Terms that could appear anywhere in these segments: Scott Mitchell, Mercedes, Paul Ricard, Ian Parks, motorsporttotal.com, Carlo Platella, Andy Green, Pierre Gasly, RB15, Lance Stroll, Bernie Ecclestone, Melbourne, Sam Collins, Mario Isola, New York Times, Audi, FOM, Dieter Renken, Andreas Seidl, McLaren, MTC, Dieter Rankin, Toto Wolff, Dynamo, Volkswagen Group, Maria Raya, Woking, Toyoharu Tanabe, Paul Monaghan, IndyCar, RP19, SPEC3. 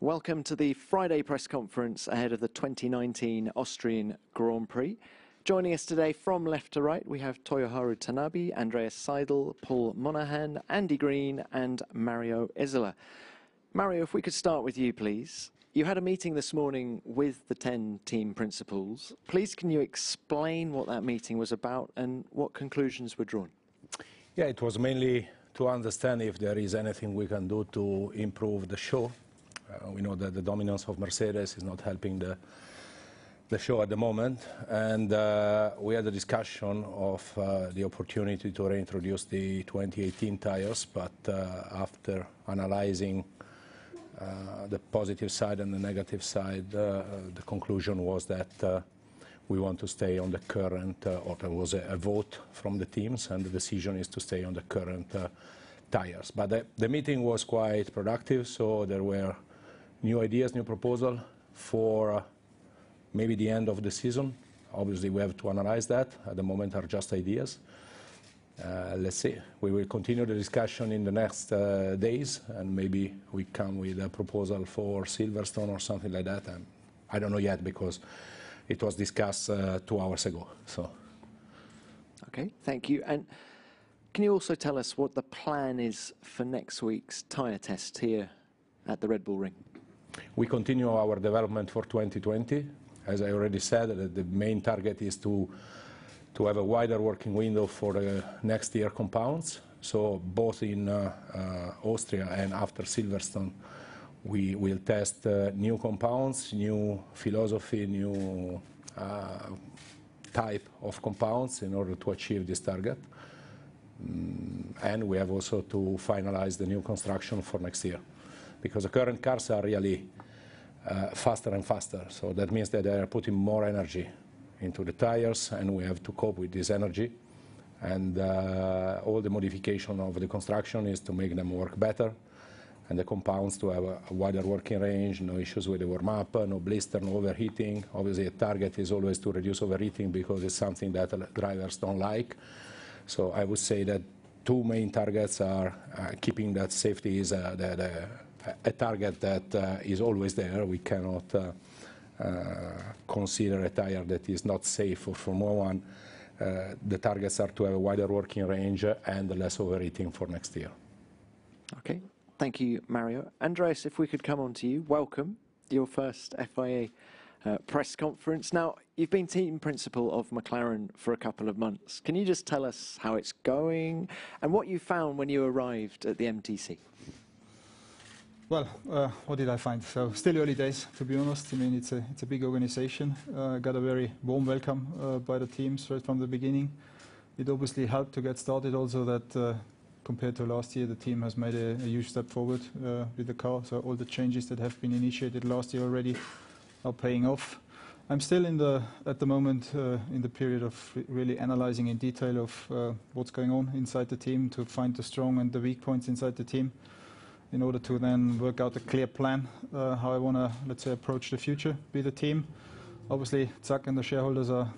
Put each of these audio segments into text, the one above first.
Welcome to the Friday press conference ahead of the 2019 Austrian Grand Prix. Joining us today from left to right, we have Toyoharu Tanabe, Andreas Seidl, Paul Monaghan, Andy Green and Mario Isola. Mario, if we could start with you, please. You had a meeting this morning with the 10 team principals. Please can you explain what that meeting was about and what conclusions were drawn? Yeah, it was mainly to understand if there is anything we can do to improve the show. We know that the dominance of Mercedes is not helping the show at the moment, and we had a discussion of the opportunity to reintroduce the 2018 tires, but after analyzing the positive side and the negative side, the conclusion was that we want to stay on the current, or there was a vote from the teams, and the decision is to stay on the current tires. But the meeting was quite productive, so there were new ideas, new proposal for maybe the end of the season. Obviously, we have to analyze that. At the moment, are just ideas. Let's see. We will continue the discussion in the next days, and maybe we come with a proposal for Silverstone or something like that. I don't know yet because it was discussed 2 hours ago. So. Okay, thank you. And can you also tell us what the plan is for next week's tyre test here at the Red Bull Ring? We continue our development for 2020. As I already said, the main target is to have a wider working window for the next year compounds. So both in Austria and after Silverstone, we will test new compounds, new philosophy, new type of compounds in order to achieve this target. And we have also to finalize the new construction for next year, because the current cars are really faster and faster. So that means that they are putting more energy into the tires, and we have to cope with this energy. And all the modification of the construction is to make them work better, and the compounds to have a wider working range, no issues with the warm-up, no blister, no overheating. Obviously, a target is always to reduce overheating because it's something that drivers don't like. So I would say that two main targets are keeping that safety is a target that is always there. We cannot consider a tire that is not safe for Formula One. The targets are to have a wider working range and less overheating for next year. Okay, thank you, Mario. Andreas, if we could come on to you, welcome, your first FIA press conference. Now, you've been team principal of McLaren for a couple of months. Can you just tell us how it's going and what you found when you arrived at the MTC? Well, what did I find? So still early days, to be honest. I mean, it's a big organization. Got a very warm welcome by the teams right from the beginning. It obviously helped to get started also that compared to last year, the team has made a huge step forward with the car. So all the changes that have been initiated last year already are paying off. I'm still at the moment in the period of really analyzing in detail of what's going on inside the team to find the strong and the weak points inside the team, in order to then work out a clear plan how I want to, let's say, approach the future with the team. Obviously, Zach and the shareholders are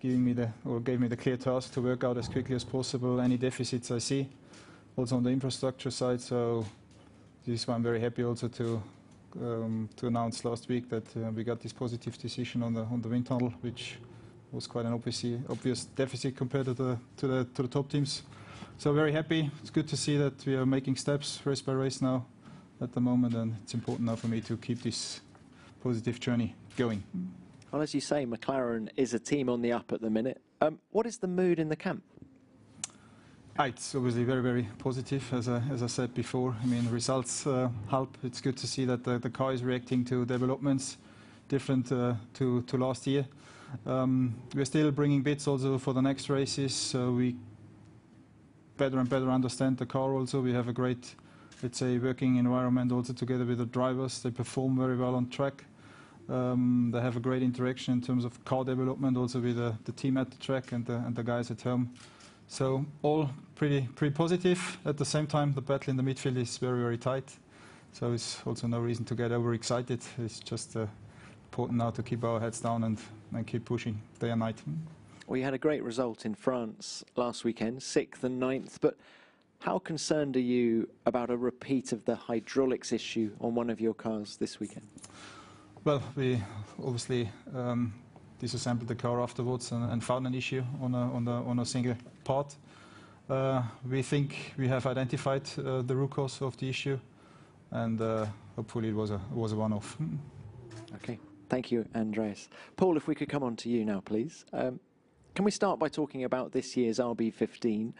gave me the clear task to work out as quickly as possible any deficits I see, also on the infrastructure side. So this is why I'm very happy also to announce last week that we got this positive decision on the wind tunnel, which was quite an obvious deficit compared to the top teams. So very happy. It's good to see that we are making steps race by race now at the moment, and it's important now for me to keep this positive journey going. Well, as you say, McLaren is a team on the up at the minute. What is the mood in the camp? It's obviously very, very positive, as I said before. I mean, results help. It's good to see that the car is reacting to developments different to last year. We're still bringing bits also for the next races. So we better and better understand the car also. We have a great, let's say, working environment also together with the drivers. They perform very well on track. They have a great interaction in terms of car development also with the team at the track and the guys at home. So all pretty positive. At the same time, the battle in the midfield is very, very tight. So it's also no reason to get overexcited. It's just important now to keep our heads down and keep pushing day and night. We had a great result in France last weekend, 6th and 9th, but How concerned are you about a repeat of the hydraulics issue on one of your cars this weekend? Well, we obviously disassembled the car afterwards and found an issue on a single part. We think we have identified the root cause of the issue, and hopefully it was a one-off. Okay, thank you, Andreas. Paul, if we could come on to you now, please. Can we start by talking about this year's RB15?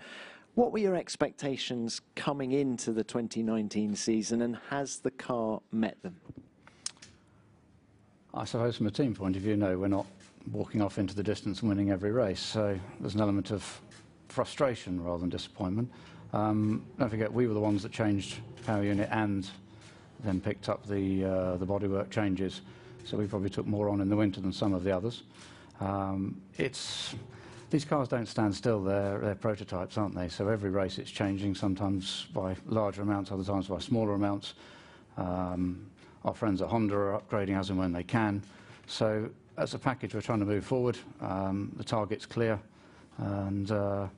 What were your expectations coming into the 2019 season, and has the car met them? I suppose from a team point of view, no, we're not walking off into the distance and winning every race, so there's an element of frustration rather than disappointment. Don't forget, we were the ones that changed power unit and then picked up the bodywork changes, so we probably took more on in the winter than some of the others. These cars don't stand still, they're prototypes, aren't they? So every race it's changing, sometimes by larger amounts, other times by smaller amounts. Our friends at Honda are upgrading as and when they can. So as a package, we're trying to move forward. The target's clear, and yeah,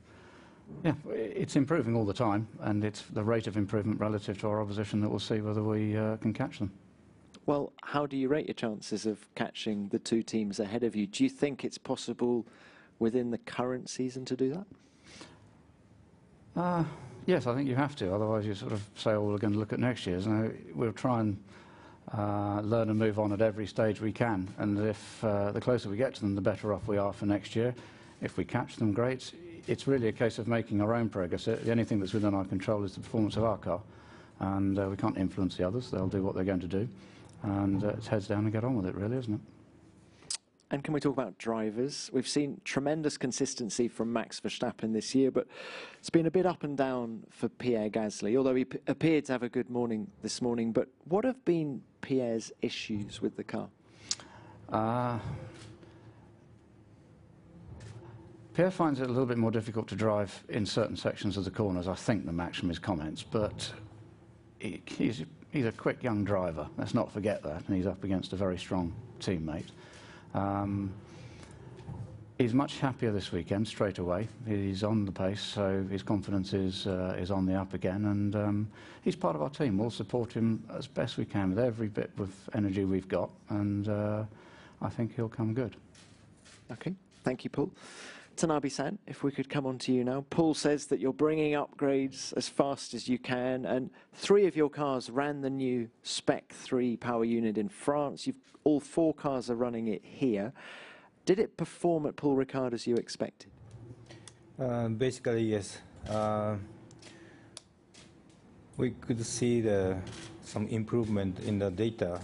it's improving all the time, and it's the rate of improvement relative to our opposition that we'll see whether we can catch them. Well, how do you rate your chances of catching the two teams ahead of you? Do you think it's possible within the current season to do that? Yes, I think you have to. Otherwise, you sort of say, oh, we're going to look at next year's. No, we'll try and learn and move on at every stage we can. And if the closer we get to them, the better off we are for next year. If we catch them, great. It's really a case of making our own progress. The only thing that's within our control is the performance of our car. And we can't influence the others. They'll do what they're going to do. And it's heads down and get on with it, really, isn't it? And can we talk about drivers? We've seen tremendous consistency from Max Verstappen this year, but it's been a bit up and down for Pierre Gasly, although he appeared to have a good morning this morning. But what have been Pierre's issues with the car? Pierre finds it a little bit more difficult to drive in certain sections of the corners, I think, than Max from his comments, but he's a quick young driver. Let's not forget that, and he's up against a very strong teammate. He's much happier this weekend straight away. He's on the pace, so his confidence is on the up again, and he's part of our team. We'll support him as best we can with every bit of energy we've got, and I think he'll come good. Okay, thank you, Paul. Tanabe-san, if we could come on to you now. Paul says that you're bringing upgrades as fast as you can, and three of your cars ran the new SPEC3 power unit in France. All four cars are running it here. Did it perform at Paul Ricard as you expected? Basically, yes. We could see some improvement in the data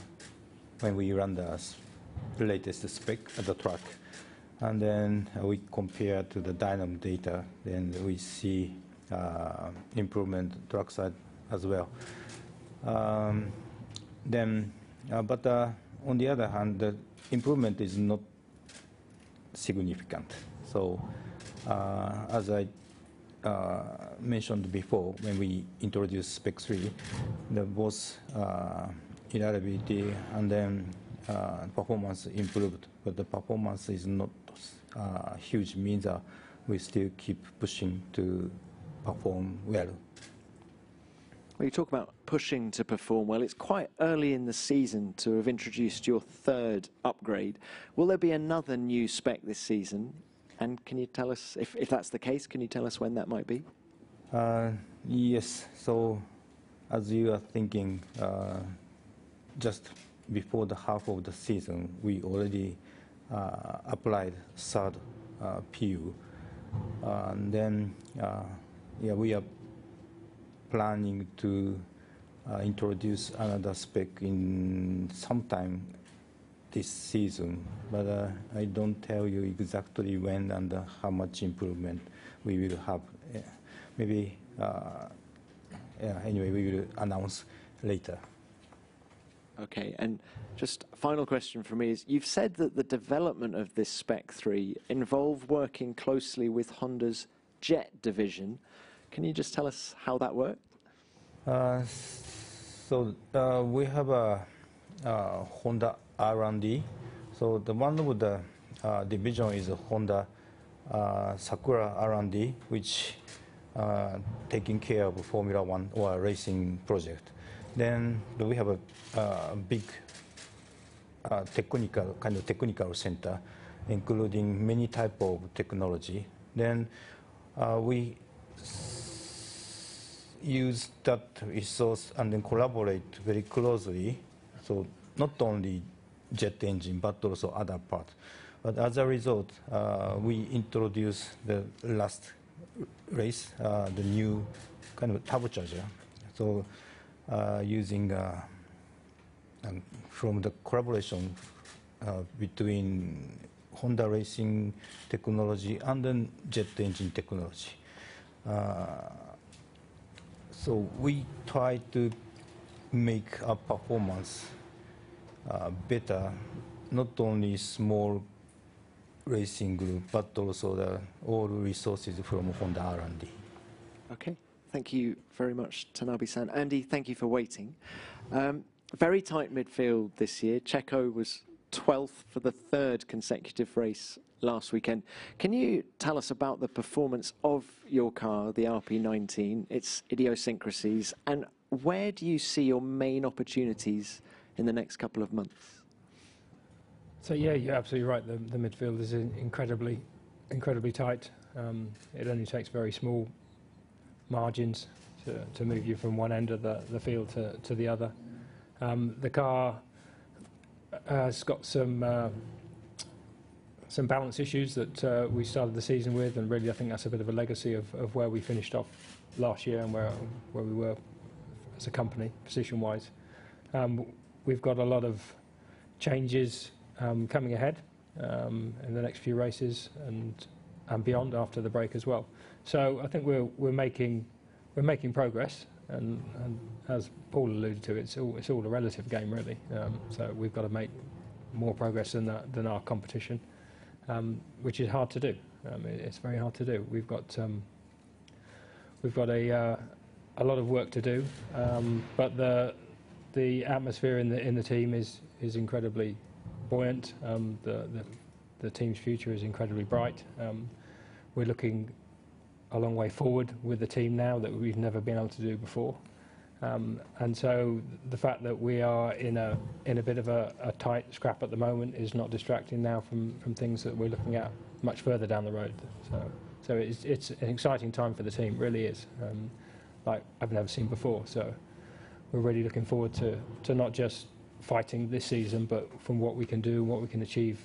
when we ran the latest spec at the track. And then we compare to the Dynamo data, then we see improvement track side as well. But on the other hand, the improvement is not significant. So as I mentioned before, when we introduced SPEC3, both reliability and then performance improved, but the performance is not huge, means that we still keep pushing to perform well. Well, you talk about pushing to perform well. It's quite early in the season to have introduced your third upgrade. Will there be another new spec this season? And can you tell us, if that's the case, can you tell us when that might be? Yes. So, as you are thinking, just before the half of the season, we already applied third PU. And then, yeah, we are planning to introduce another spec in sometime this season, but I don't tell you exactly when and how much improvement we will have. Maybe, yeah, anyway, we will announce later. Okay, and just final question for me is, you've said that the development of this Spec 3 involved working closely with Honda's jet division. Can you just tell us how that worked? So we have a Honda R&D. So the one with the division is a Honda Sakura R&D, which taking care of Formula One or a racing project. Then we have a big technical center, including many type of technology. Then we use that resource and then collaborate very closely. So not only jet engine, but also other parts. But as a result, we introduced the last race, the new kind of turbocharger. So using from the collaboration between Honda racing technology and then jet engine technology. So we try to make our performance better, not only small racing group, but also all resources from Honda R&D. Okay, thank you very much, Tanabe-san. Andy, thank you for waiting. Very tight midfield this year. Checo was 12th for the third consecutive race last weekend. Can you tell us about the performance of your car, the RP19, its idiosyncrasies, and where do you see your main opportunities in the next couple of months? So yeah, you're absolutely right. The midfield is incredibly tight. It only takes very small margins to move you from one end of the field to the other. The car has got some balance issues that we started the season with, and really I think that's a bit of a legacy of where we finished off last year and where we were as a company, position-wise. We've got a lot of changes coming ahead in the next few races and beyond after the break as well. So I think we're making progress, and as Paul alluded to, it's all a relative game really. So we've got to make more progress than our competition, which is hard to do. It's very hard to do. We've got a lot of work to do, but the atmosphere in the team is incredibly buoyant. The team's future is incredibly bright. We're looking a long way forward with the team now that we've never been able to do before. And so the fact that we are in a bit of a tight scrap at the moment is not distracting now from things that we're looking at much further down the road. So it's an exciting time for the team, it really is, like I've never seen before. So we're really looking forward to not just fighting this season, but from what we can do, what we can achieve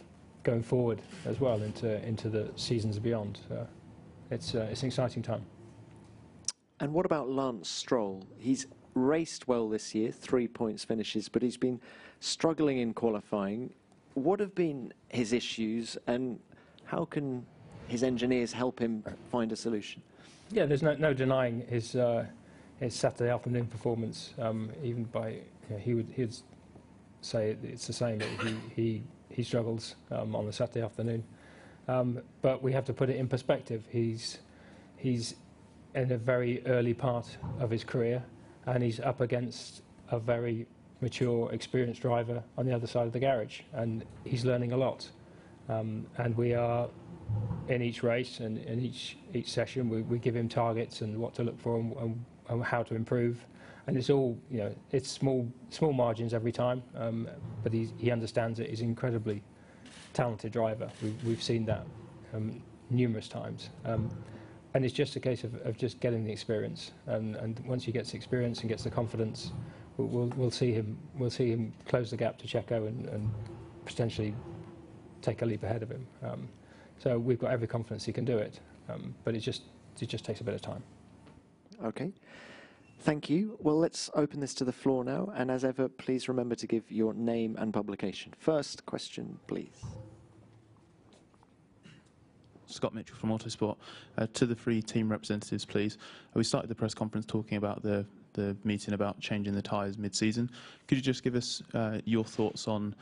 going forward as well into the seasons beyond. So it's an exciting time. And what about Lance Stroll? He's raced well this year, 3 points finishes, but he's been struggling in qualifying. What have been his issues, and how can his engineers help him find a solution? Yeah, there's no denying his Saturday afternoon performance. Even by, he'd say it's the same. He struggles on a Saturday afternoon, but we have to put it in perspective. He's in a very early part of his career, and he's up against a very mature, experienced driver on the other side of the garage, and he's learning a lot. And we are in each race and in each session, we give him targets and what to look for and how to improve. And it's all, it's small margins every time, but he understands it. He's an incredibly talented driver. We've seen that numerous times. And it's just a case of just getting the experience. And once he gets the experience and gets the confidence, we'll see him close the gap to Checo and potentially take a leap ahead of him. So we've got every confidence he can do it, but it just takes a bit of time. Okay. Thank you. Well, let's open this to the floor now. And as ever, please remember to give your name and publication. First question, please. Scott Mitchell from Autosport. To the three team representatives, please. We started the press conference talking about the meeting about changing the tyres mid-season. Could you just give us your thoughts on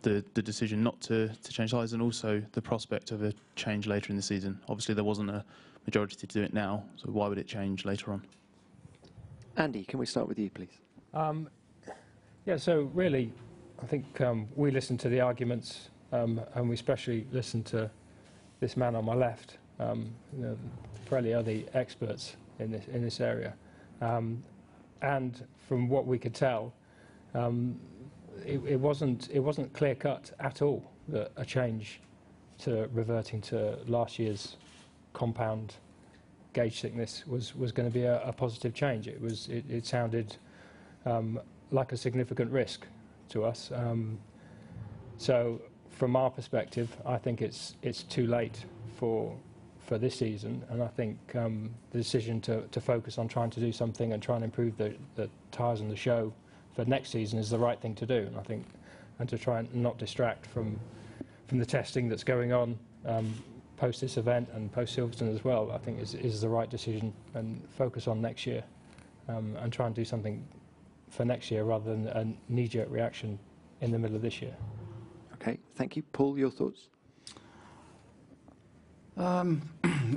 the decision not to change tyres, and also the prospect of a change later in the season? Obviously, there wasn't a majority to do it now, so why would it change later on? Andy, can we start with you, please? Yeah, so really, I think we listened to the arguments, and we especially listened to this man on my left. Pirelli are the experts in this area. And from what we could tell, it wasn't clear cut at all that a change to reverting to last year's compound gauge thickness was going to be a positive change. It sounded like a significant risk to us. So from our perspective, I think it's too late for this season, and I think the decision to focus on trying to do something and try and improve the tyres and the show for next season is the right thing to do. And I think, and to try and not distract from the testing that's going on post this event and post Silverstone as well, I think is the right decision, and focus on next year and try and do something for next year rather than a knee-jerk reaction in the middle of this year. Okay, thank you. Paul, your thoughts?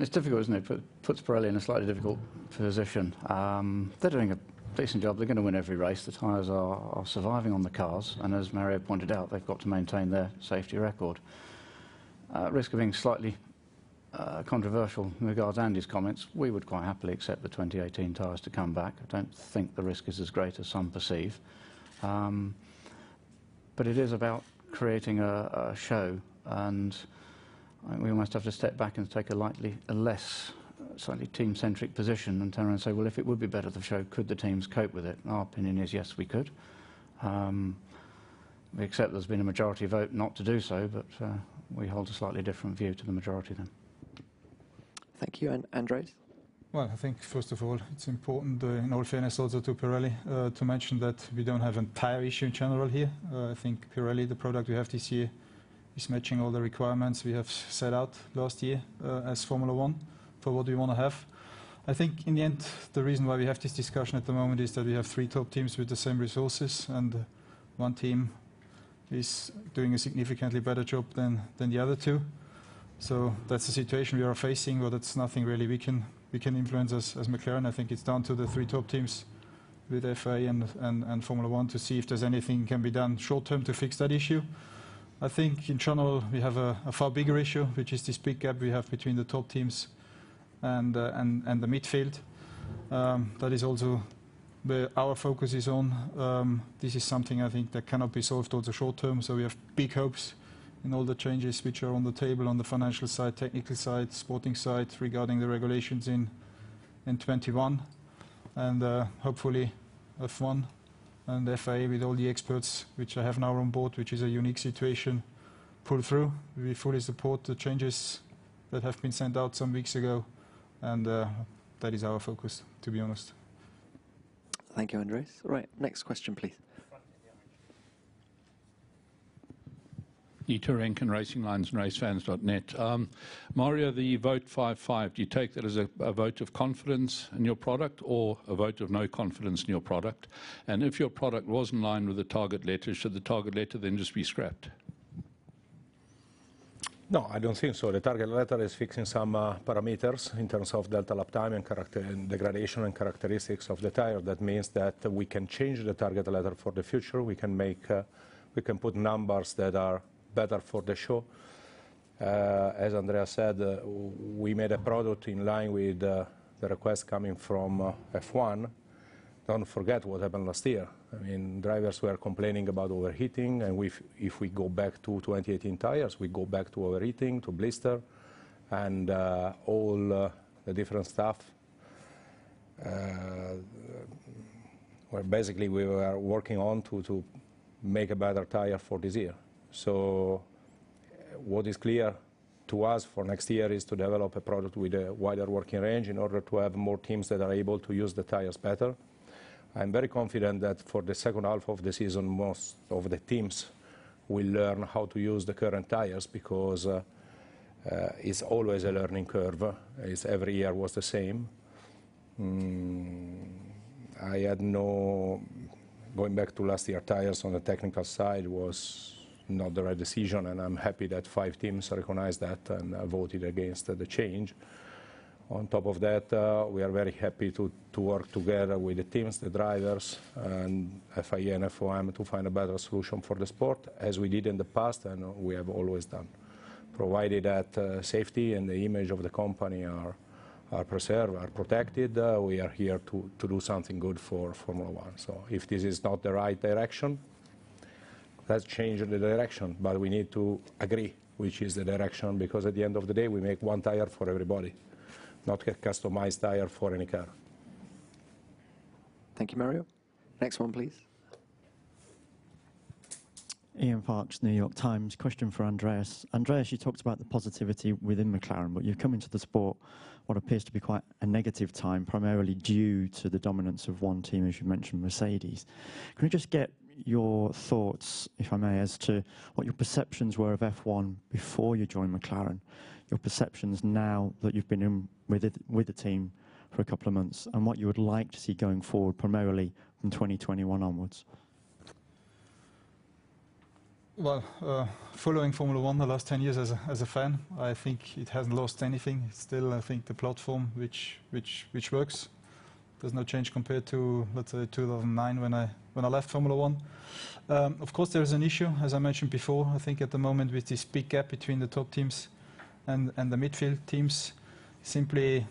It's difficult, isn't it? It puts Pirelli in a slightly difficult position. They're doing a decent job. They're going to win every race. The tyres are surviving on the cars, and as Mario pointed out, they've got to maintain their safety record. At risk of being slightly controversial in regards to Andy's comments, we would quite happily accept the 2018 tyres to come back. I don't think the risk is as great as some perceive. But it is about creating a show, and I think we almost have to step back and take a slightly team-centric position and turn around and say, well, if it would be better the show, could the teams cope with it? Our opinion is yes, we could. We accept there's been a majority vote not to do so, but we hold a slightly different view to the majority then. Thank you. And Andreas? Well, I think, first of all, it's important, in all fairness also to Pirelli, to mention that we don't have a tire issue in general here. I think Pirelli, the product we have this year, is matching all the requirements we have set out last year as Formula One for what we want to have. I think, in the end, the reason why we have this discussion at the moment is that we have three top teams with the same resources, and one team is doing a significantly better job than the other two. So that's the situation we are facing, but it's nothing really we can influence as McLaren. I think it's down to the three top teams with FIA and Formula One to see if there's anything can be done short-term to fix that issue. I think, in general, we have a far bigger issue, which is this big gap we have between the top teams and the midfield. That is also where our focus is on. This is something I think that cannot be solved over the short term, so we have big hopes in all the changes which are on the table on the financial side, technical side, sporting side, regarding the regulations in 21. And hopefully F1 and FIA, with all the experts which I have now on board, which is a unique situation, pull through. We fully support the changes that have been sent out some weeks ago, and that is our focus, to be honest. Thank you, Andreas. Right, next question, please. Dieter Renken, racinglinesandracefans.net. Mario, the vote 5-5, do you take that as a vote of confidence in your product or a vote of no confidence in your product? And if your product was in line with the target letter, should the target letter then just be scrapped? No, I don't think so. The target letter is fixing some parameters in terms of delta lap time and degradation and characteristics of the tire. That means that we can change the target letter for the future. We can make, we can put numbers that are better for the show. As Andrea said, we made a product in line with the request coming from F1. Don't forget what happened last year. I mean, drivers were complaining about overheating, and if we go back to 2018 tires, we go back to overheating, to blister, and all the different stuff. Well, basically, we were working on to make a better tire for this year. So what is clear to us for next year is to develop a product with a wider working range in order to have more teams that are able to use the tires better. I'm very confident that for the second half of the season, most of the teams will learn how to use the current tires, because it's always a learning curve. It's every year was the same. I had no... Going back to last year, tires on the technical side was not the right decision, and I'm happy that 5 teams recognized that and voted against the change. On top of that, we are very happy to work together with the teams, the drivers, and FIA and FOM to find a better solution for the sport, as we did in the past and we have always done, provided that safety and the image of the company are preserved, are protected. We are here to do something good for Formula One. So if this is not the right direction, let's change the direction. But we need to agree which is the direction, because at the end of the day, we make one tire for everybody, not a customized tire for any car. Thank you, Mario. Next one, please. Ian Parks, New York Times. Question for Andreas. Andreas, you talked about the positivity within McLaren, but you've come into the sport what appears to be quite a negative time, primarily due to the dominance of one team, as you mentioned, Mercedes. Can we just get your thoughts, if I may, as to what your perceptions were of F1 before you joined McLaren, your perceptions now that you've been in with the team for a couple of months, and what you would like to see going forward, primarily from 2021 onwards? Well, following Formula One the last 10 years as a fan, I think it hasn't lost anything. It's still, I think, the platform which works. There's no change compared to, let's say, 2009 when I left Formula One. Of course, there is an issue, as I mentioned before. I think at the moment with this big gap between the top teams and the midfield teams, simply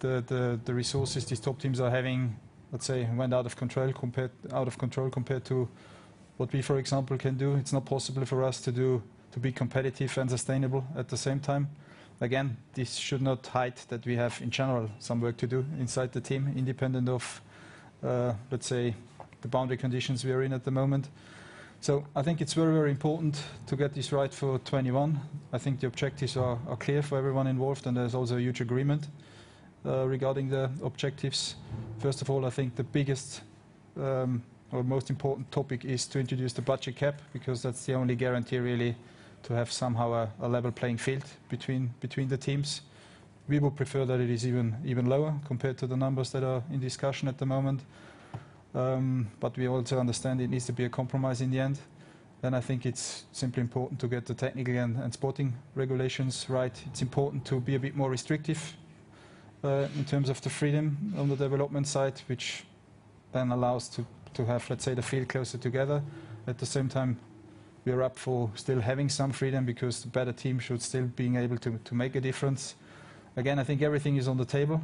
the resources these top teams are having, let's say, went out of control compared to what we, for example, can do. It's not possible for us to be competitive and sustainable at the same time. Again, this should not hide that we have, in general, some work to do inside the team, independent of, let's say, the boundary conditions we are in at the moment. So I think it's very, very important to get this right for 21. I think the objectives are clear for everyone involved, and there's also a huge agreement regarding the objectives. First of all, I think the biggest our most important topic is to introduce the budget cap, because that's the only guarantee really to have somehow a level playing field between the teams. We would prefer that it is even lower compared to the numbers that are in discussion at the moment. But we also understand it needs to be a compromise in the end. Then I think it's simply important to get the technical and sporting regulations right. It's important to be a bit more restrictive in terms of the freedom on the development side, which then allows to have, let's say, the field closer together. At the same time, we are up for still having some freedom, because the better team should still be able to make a difference. Again, I think everything is on the table,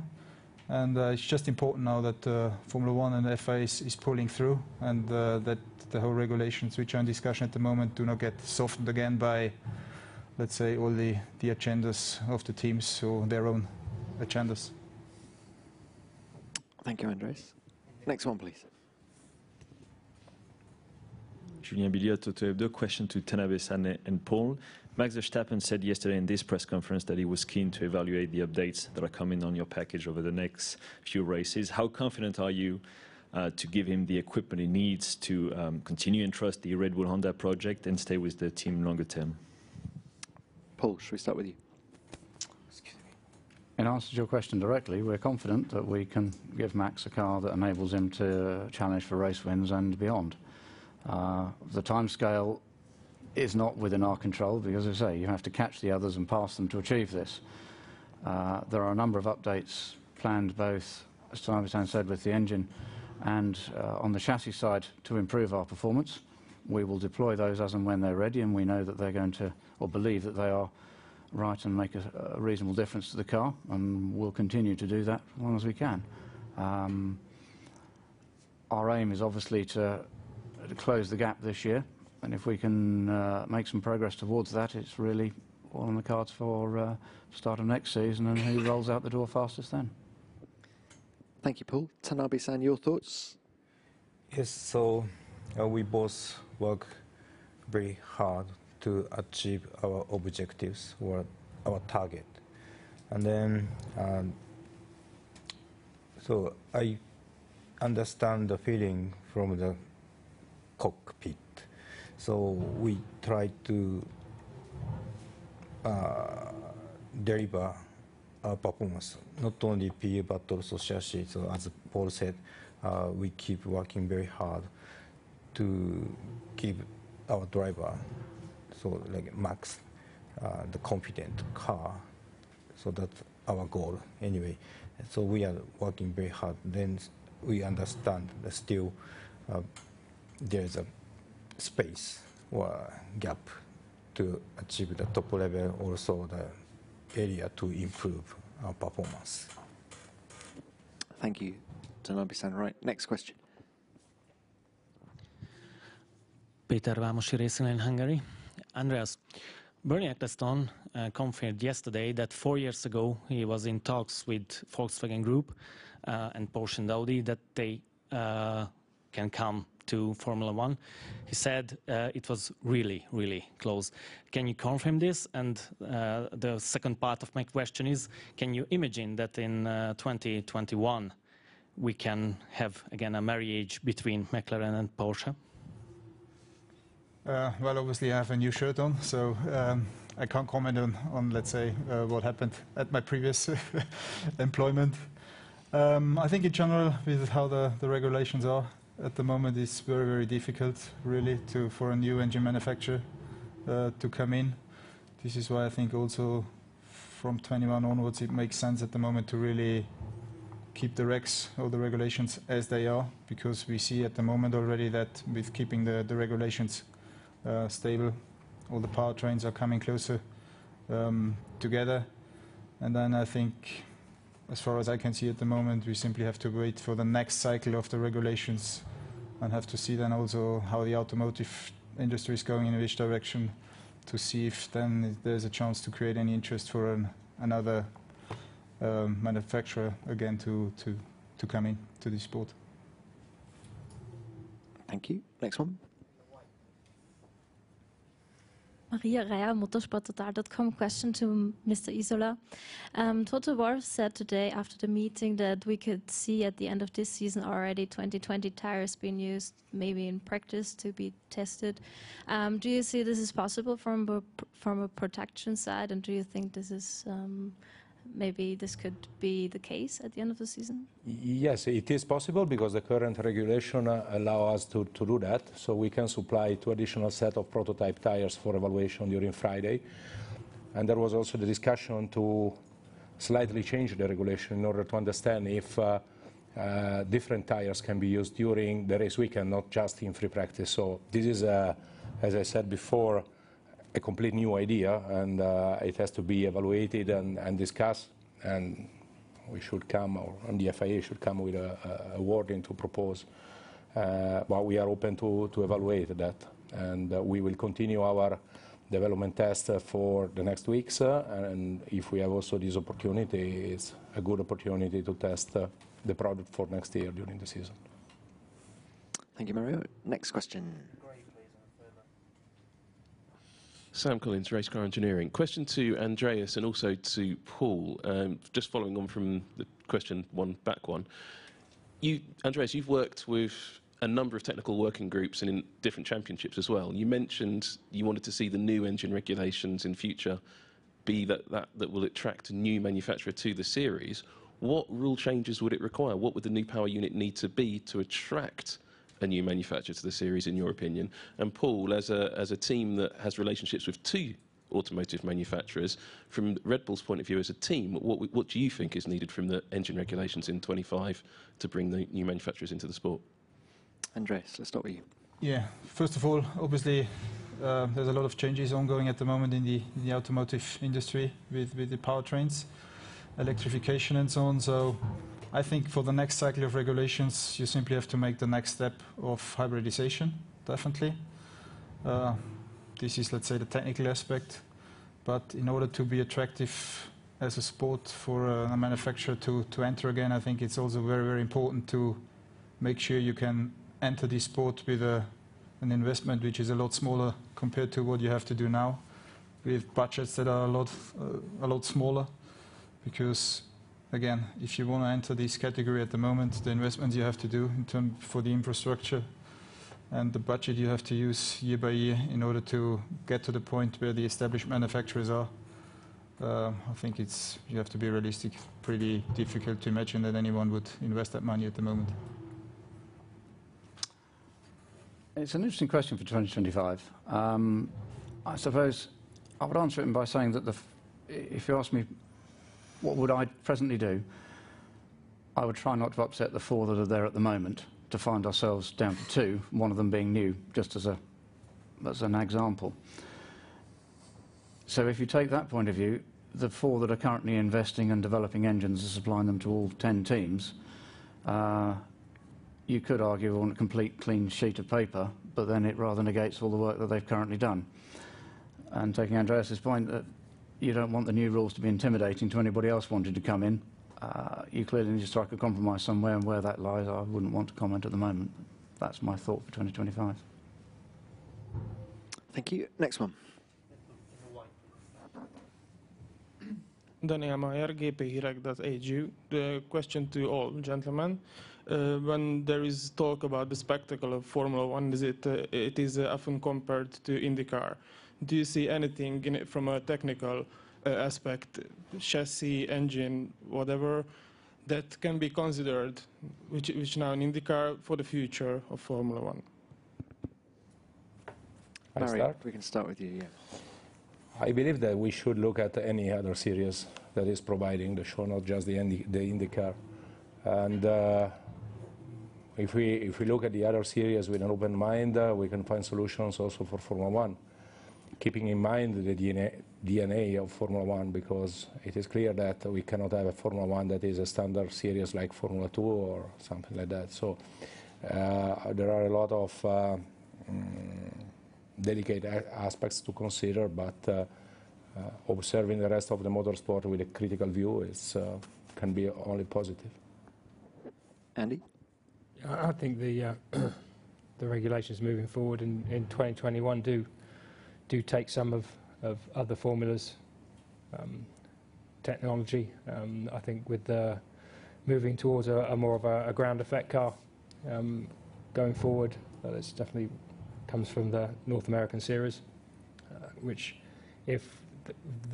and it's just important now that Formula One and the FIA is pulling through, and that the whole regulations which are in discussion at the moment do not get softened again by, let's say, all the agendas of the teams or their own agendas. Thank you, Andreas. Next one, please. Julien Billiot, TotoF2. Question to Tanabe-san and Paul. Max Verstappen said yesterday in this press conference that he was keen to evaluate the updates that are coming on your package over the next few races. How confident are you to give him the equipment he needs to continue and trust the Red Bull Honda project and stay with the team longer term? Paul, should we start with you? Excuse me. In answer to your question directly, we're confident that we can give Max a car that enables him to challenge for race wins and beyond. The time scale is not within our control, because, as I say, you have to catch the others and pass them to achieve this. There are a number of updates planned, both, as Tanabe-san said, with the engine and on the chassis side to improve our performance. We will deploy those as and when they're ready, and we know that they're going to, or believe that they are right and make a reasonable difference to the car, and we'll continue to do that as long as we can. Our aim is obviously to close the gap this year, and if we can make some progress towards that, it's really all on the cards for start of next season and who rolls out the door fastest then. Thank you, Paul. Tanabe-san, your thoughts? Yes, so we both work very hard to achieve our objectives or our target, and then so I understand the feeling from the cockpit. So we try to deliver our performance, not only PU but also chassis. So as Paul said, we keep working very hard to give our driver, so like Max, the confident car. So that's our goal anyway. So we are working very hard. Then we understand that still there is a space or gap to achieve the top level, also the area to improve our performance. Thank you, Tanabe-san. Right, next question. Peter Vámosi, Racing in Hungary. Andreas, Bernie Ecclestone confirmed yesterday that 4 years ago he was in talks with Volkswagen Group and Porsche and Audi that they can come to Formula One. He said it was really, really close. Can you confirm this? And the second part of my question is, can you imagine that in 2021 we can have again a marriage between McLaren and Porsche? Well, obviously I have a new shirt on, so I can't comment on let's say, what happened at my previous employment. I think in general, with how the regulations are, at the moment, it's very, very difficult, really, for a new engine manufacturer to come in. This is why I think also from 21 onwards, it makes sense at the moment to really keep the regs or the regulations as they are, because we see at the moment already that with keeping the regulations stable, all the powertrains are coming closer together. And then I think, as far as I can see at the moment, we simply have to wait for the next cycle of the regulations and have to see then also how the automotive industry is going in which direction, to see if then there's a chance to create any interest for another manufacturer again to come in to this sport. Thank you. Next one. Maria Raya, motorsporttotal.com. Question to Mr. Isola. Toto Wolff said today after the meeting that we could see at the end of this season already 2020 tires being used, maybe in practice, to be tested. Do you see this is possible from a production side, and do you think this is maybe this could be the case at the end of the season? Yes, it is possible, because the current regulation allow us to do that. So we can supply 2 additional set of prototype tires for evaluation during Friday. And there was also the discussion to slightly change the regulation in order to understand if different tires can be used during the race weekend, not just in free practice. So this is, as I said before, a complete new idea, and it has to be evaluated and discussed, and we should come, and the FIA should come with a wording to propose, but we are open to evaluate that, and we will continue our development test for the next weeks, and if we have also this opportunity, it's a good opportunity to test the product for next year during the season. Thank you, Mario. Next question. Sam Collins, Racecar Engineering. Question to Andreas and also to Paul, just following on from the question one back one. You, Andreas, you've worked with a number of technical working groups and in different championships as well. You mentioned you wanted to see the new engine regulations in future be that will attract a new manufacturer to the series. What rule changes would it require? What would the new power unit need to be to attract a new manufacturer to the series, in your opinion? And Paul, as a team that has relationships with 2 automotive manufacturers, from Red Bull's point of view as a team, what do you think is needed from the engine regulations in 25 to bring the new manufacturers into the sport? Andreas, let's start with you. Yeah, first of all, obviously there's a lot of changes ongoing at the moment in the automotive industry with the powertrains, electrification and so on. So I think for the next cycle of regulations, you simply have to make the next step of hybridization, definitely. This is, let's say, the technical aspect. But in order to be attractive as a sport for a manufacturer to enter again, I think it's also very, very important to make sure you can enter this sport with an investment which is a lot smaller compared to what you have to do now, with budgets that are a lot smaller, because again, if you want to enter this category at the moment, the investments you have to do in terms for the infrastructure and the budget you have to use year by year in order to get to the point where the established manufacturers are, I think you have to be realistic. Pretty difficult to imagine that anyone would invest that money at the moment. It's an interesting question for 2025. I suppose I would answer it by saying that if you ask me, what would I presently do? I would try not to upset the 4 that are there at the moment, to find ourselves down to 2, one of them being new, just as an example. So if you take that point of view, the 4 that are currently investing and developing engines and supplying them to all 10 teams, You could argue on a complete clean sheet of paper, but then it rather negates all the work that they've currently done. And taking Andreas's point that you don't want the new rules to be intimidating to anybody else wanting to come in, you clearly need to strike a compromise somewhere, and where that lies I wouldn't want to comment at the moment. That's my thought for 2025. Thank you. Next one. The question to all gentlemen. When there is talk about the spectacle of Formula One, it is often compared to IndyCar. Do you see anything in it from a technical aspect, chassis, engine, whatever, that can be considered, which now an IndyCar for the future of Formula One? Mario, we can start with you. Yeah. I believe that we should look at any other series that is providing the show, not just the IndyCar. And if we look at the other series with an open mind, we can find solutions also for Formula One, keeping in mind the DNA of Formula One, because it is clear that we cannot have a Formula One that is a standard series like Formula 2 or something like that. So there are a lot of delicate aspects to consider, but observing the rest of the motorsport with a critical view is, can be only positive. Andy? I think the regulations moving forward in 2021 do take some of other formulas, technology. I think with moving towards a more of a ground effect car going forward, that's definitely comes from the North American series, which if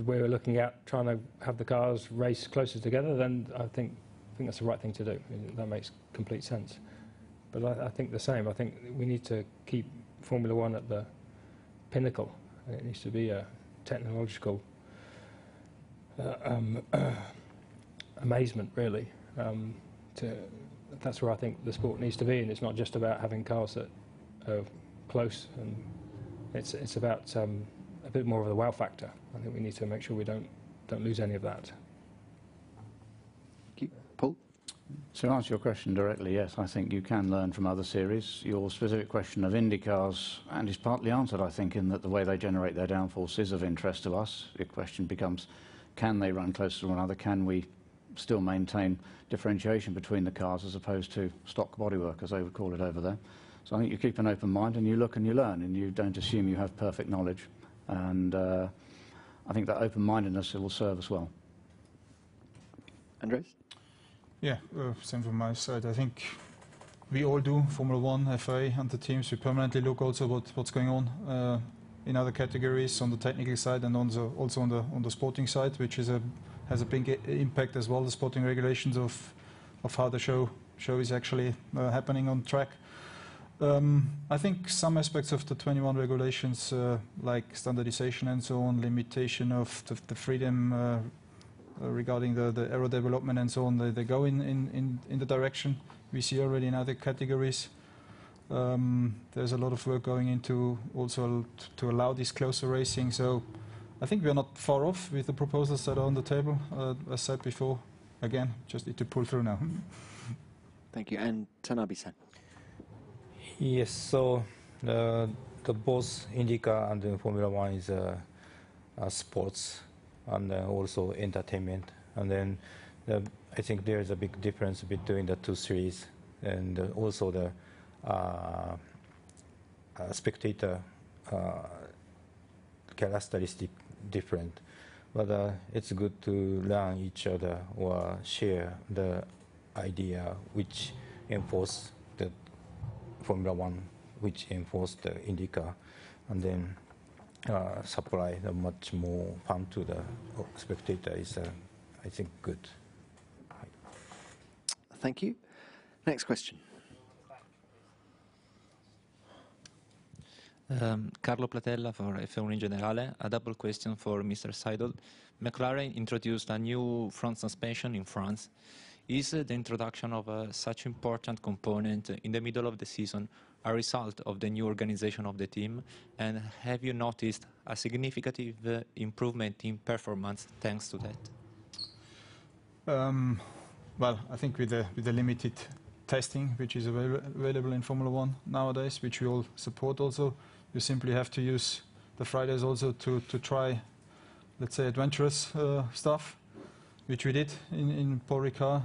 we were looking at trying to have the cars race closer together, then I think that's the right thing to do. That makes complete sense. But I think the same. I think we need to keep Formula One at the pinnacle. It needs to be a technological amazement, really. That's where I think the sport needs to be, and it's not just about having cars that are close, and it's about a bit more of the wow factor. I think we need to make sure we don't lose any of that. Paul? So to answer your question directly, yes, I think you can learn from other series. Your specific question of IndyCars, and is partly answered, I think, in that the way they generate their downforce is of interest to us. The question becomes, can they run closer to one another? Can we still maintain differentiation between the cars as opposed to stock bodywork, as they would call it over there? So I think you keep an open mind, and you look and you learn, and you don't assume you have perfect knowledge. And I think that open-mindedness will serve us well. Andreas? Yeah, same from my side. I think we all do, Formula One, FIA, and the teams. We permanently look also what's going on in other categories on the technical side, and also on the sporting side, which is has a big impact as well. The sporting regulations of how the show is actually happening on track. I think some aspects of the 21 regulations, like standardization and so on, limitation of the freedom regarding the aero development and so on, they go in the direction we see already in other categories. There's a lot of work going into also to allow this closer racing. So I think we're not far off with the proposals that are on the table. As said before, again, just need to pull through now. Thank you. And Tanabe-san. Yes, so the both IndyCar and Formula One is sports and also entertainment, and then I think there is a big difference between the two series, and also the spectator characteristic different. But it's good to learn each other or share the idea which enforce the Formula One, which enforced the IndyCar, and then supply the much more fun to the spectator is, I think, good. Thank you. Next question. Carlo Platella for F1 in Generale. A double question for Mr. Seidl. McLaren introduced a new front suspension in France. Is the introduction of such important component in the middle of the season a result of the new organization of the team? And have you noticed a significant improvement in performance thanks to that? Well, I think with the limited testing which is available in Formula One nowadays, which we all support also. You simply have to use the Fridays also to try, let's say, adventurous stuff, which we did in Paul Ricard.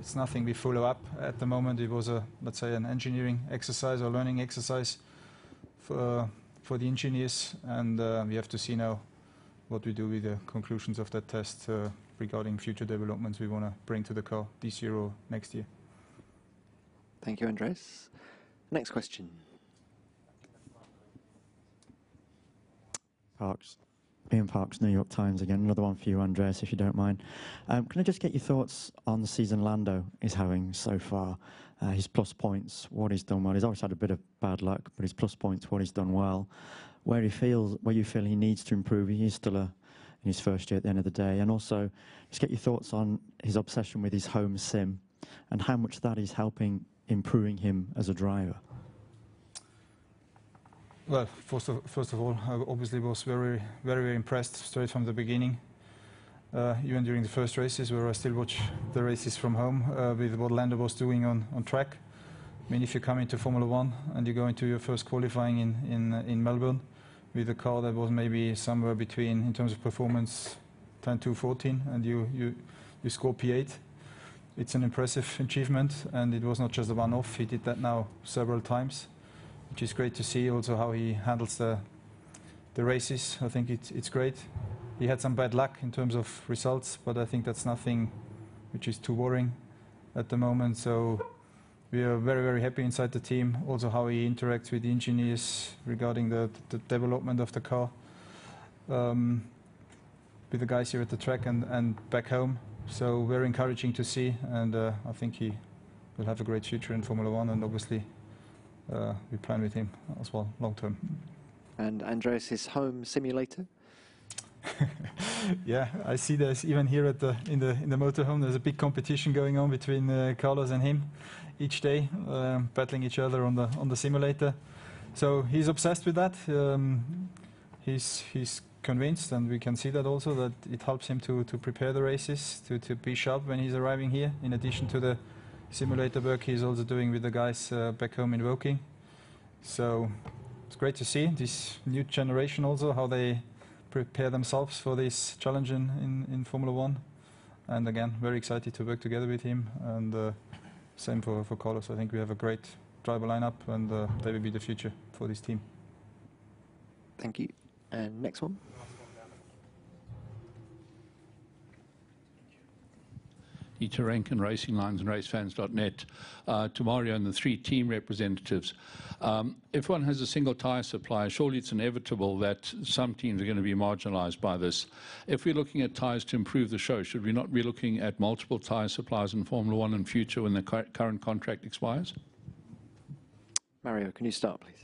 It's nothing we follow up at the moment. It was, let's say, an engineering exercise or learning exercise for the engineers, and we have to see now what we do with the conclusions of that test regarding future developments we want to bring to the car this year or next year. Thank you, Andreas. Next question. Parks. Ian Parks, New York Times again. Another one for you, Andreas, if you don't mind. Can I just get your thoughts on the season Lando is having so far? His plus points, what he's done well. He's always had a bit of bad luck, but his plus points, what he's done well. Where he feels, where you feel he needs to improve. He is still in his first year at the end of the day. And also, just get your thoughts on his obsession with his home sim and how much that is helping improving him as a driver. Well, first of all, I obviously was very, very, very impressed straight from the beginning. Even during the first races, where I still watch the races from home, with what Lando was doing on track. I mean, if you come into Formula One and you go into your first qualifying in Melbourne with a car that was maybe somewhere between, in terms of performance, 10 to 14, and you score P8, it's an impressive achievement, and it was not just a one-off. He did that now several times, which is great to see. Also how he handles the races, I think it's great. He had some bad luck in terms of results, but I think that's nothing which is too worrying at the moment. So we are very, very happy inside the team. Also how he interacts with the engineers regarding the development of the car, with the guys here at the track and back home. So very encouraging to see, and I think he will have a great future in Formula One, and obviously we plan with him as well, long term. And Andreas's home simulator? Yeah, I see there's even here at in the motorhome, there's a big competition going on between Carlos and him each day, battling each other on the simulator. So he's obsessed with that. He's convinced, and we can see that also, that it helps him to prepare the races, to be sharp when he's arriving here. In addition to the simulator work he's also doing with the guys back home in Woking. So it's great to see this new generation also, how they prepare themselves for this challenge in Formula One. And again, very excited to work together with him. And same for Carlos. I think we have a great driver lineup, and they will be the future for this team. Thank you. And next one. Dieter Rankin, racinglinesandracefans.net. To Mario and the three team representatives. If one has a single tyre supplier, surely it's inevitable that some teams are going to be marginalised by this. If we're looking at tyres to improve the show, should we not be looking at multiple tyre suppliers in Formula One in future when the current contract expires? Mario, can you start, please?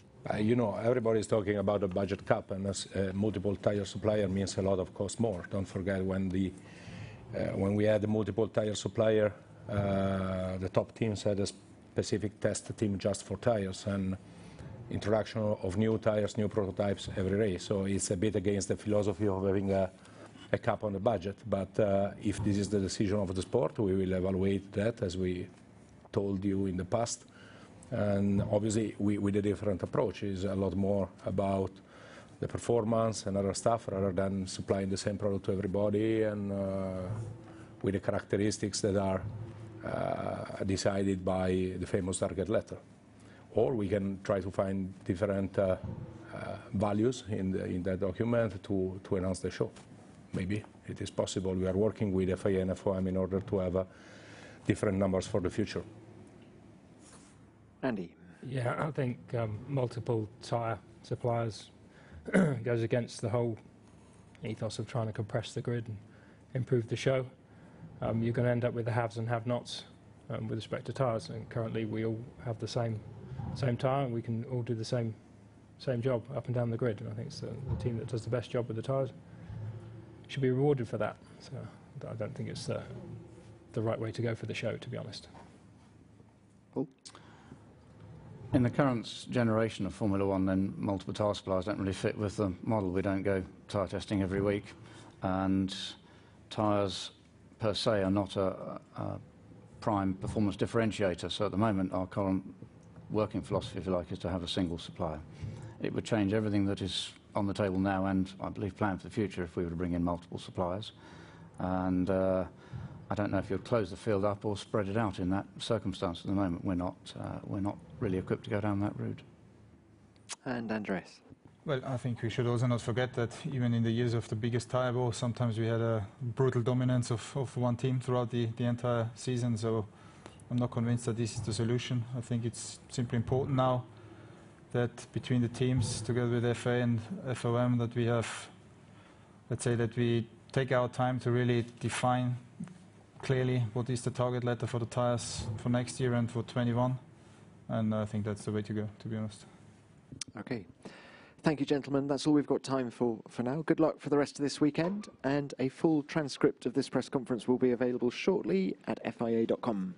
You know, everybody's talking about a budget cap, and multiple tyre supplier means a lot of cost more. Don't forget when we had the multiple tyre supplier, the top teams had a specific test team just for tyres, and introduction of new tyres, new prototypes every race. So it's a bit against the philosophy of having a cap on the budget. But if this is the decision of the sport, we will evaluate that, as we told you in the past. And obviously, with a different approach, is a lot more about the performance and other stuff, rather than supplying the same product to everybody, and with the characteristics that are decided by the famous target letter. Or we can try to find different values in that document to enhance the show. Maybe it is possible. We are working with FIA and FOM in order to have different numbers for the future. Andy? Yeah, I think multiple tyre suppliers goes against the whole ethos of trying to compress the grid and improve the show. You're going to end up with the haves and have-nots with respect to tyres, and currently we all have the same tyre, and we can all do the same job up and down the grid, and I think it's the team that does the best job with the tyres should be rewarded for that. So I don't think it's the right way to go for the show, to be honest. Paul? In the current generation of Formula One, then, multiple tyre suppliers don't really fit with the model. We don't go tyre testing every week, and tyres per se are not a prime performance differentiator. So at the moment, our current working philosophy, if you like, is to have a single supplier. It would change everything that is on the table now and, I believe, planned for the future if we were to bring in multiple suppliers. And I don't know if you'd close the field up or spread it out in that circumstance. At the moment, we're not really equipped to go down that route. And Andreas. Well, I think we should also not forget that even in the years of the biggest tire war, sometimes we had a brutal dominance of one team throughout the entire season. So I'm not convinced that this is the solution. I think it's simply important now that between the teams, together with FIA and FOM, that we have, let's say, that we take our time to really define clearly what is the target letter for the tires for next year and for 21. And I think that's the way to go, to be honest. Okay. Thank you, gentlemen. That's all we've got time for now. Good luck for the rest of this weekend, and a full transcript of this press conference will be available shortly at FIA.com.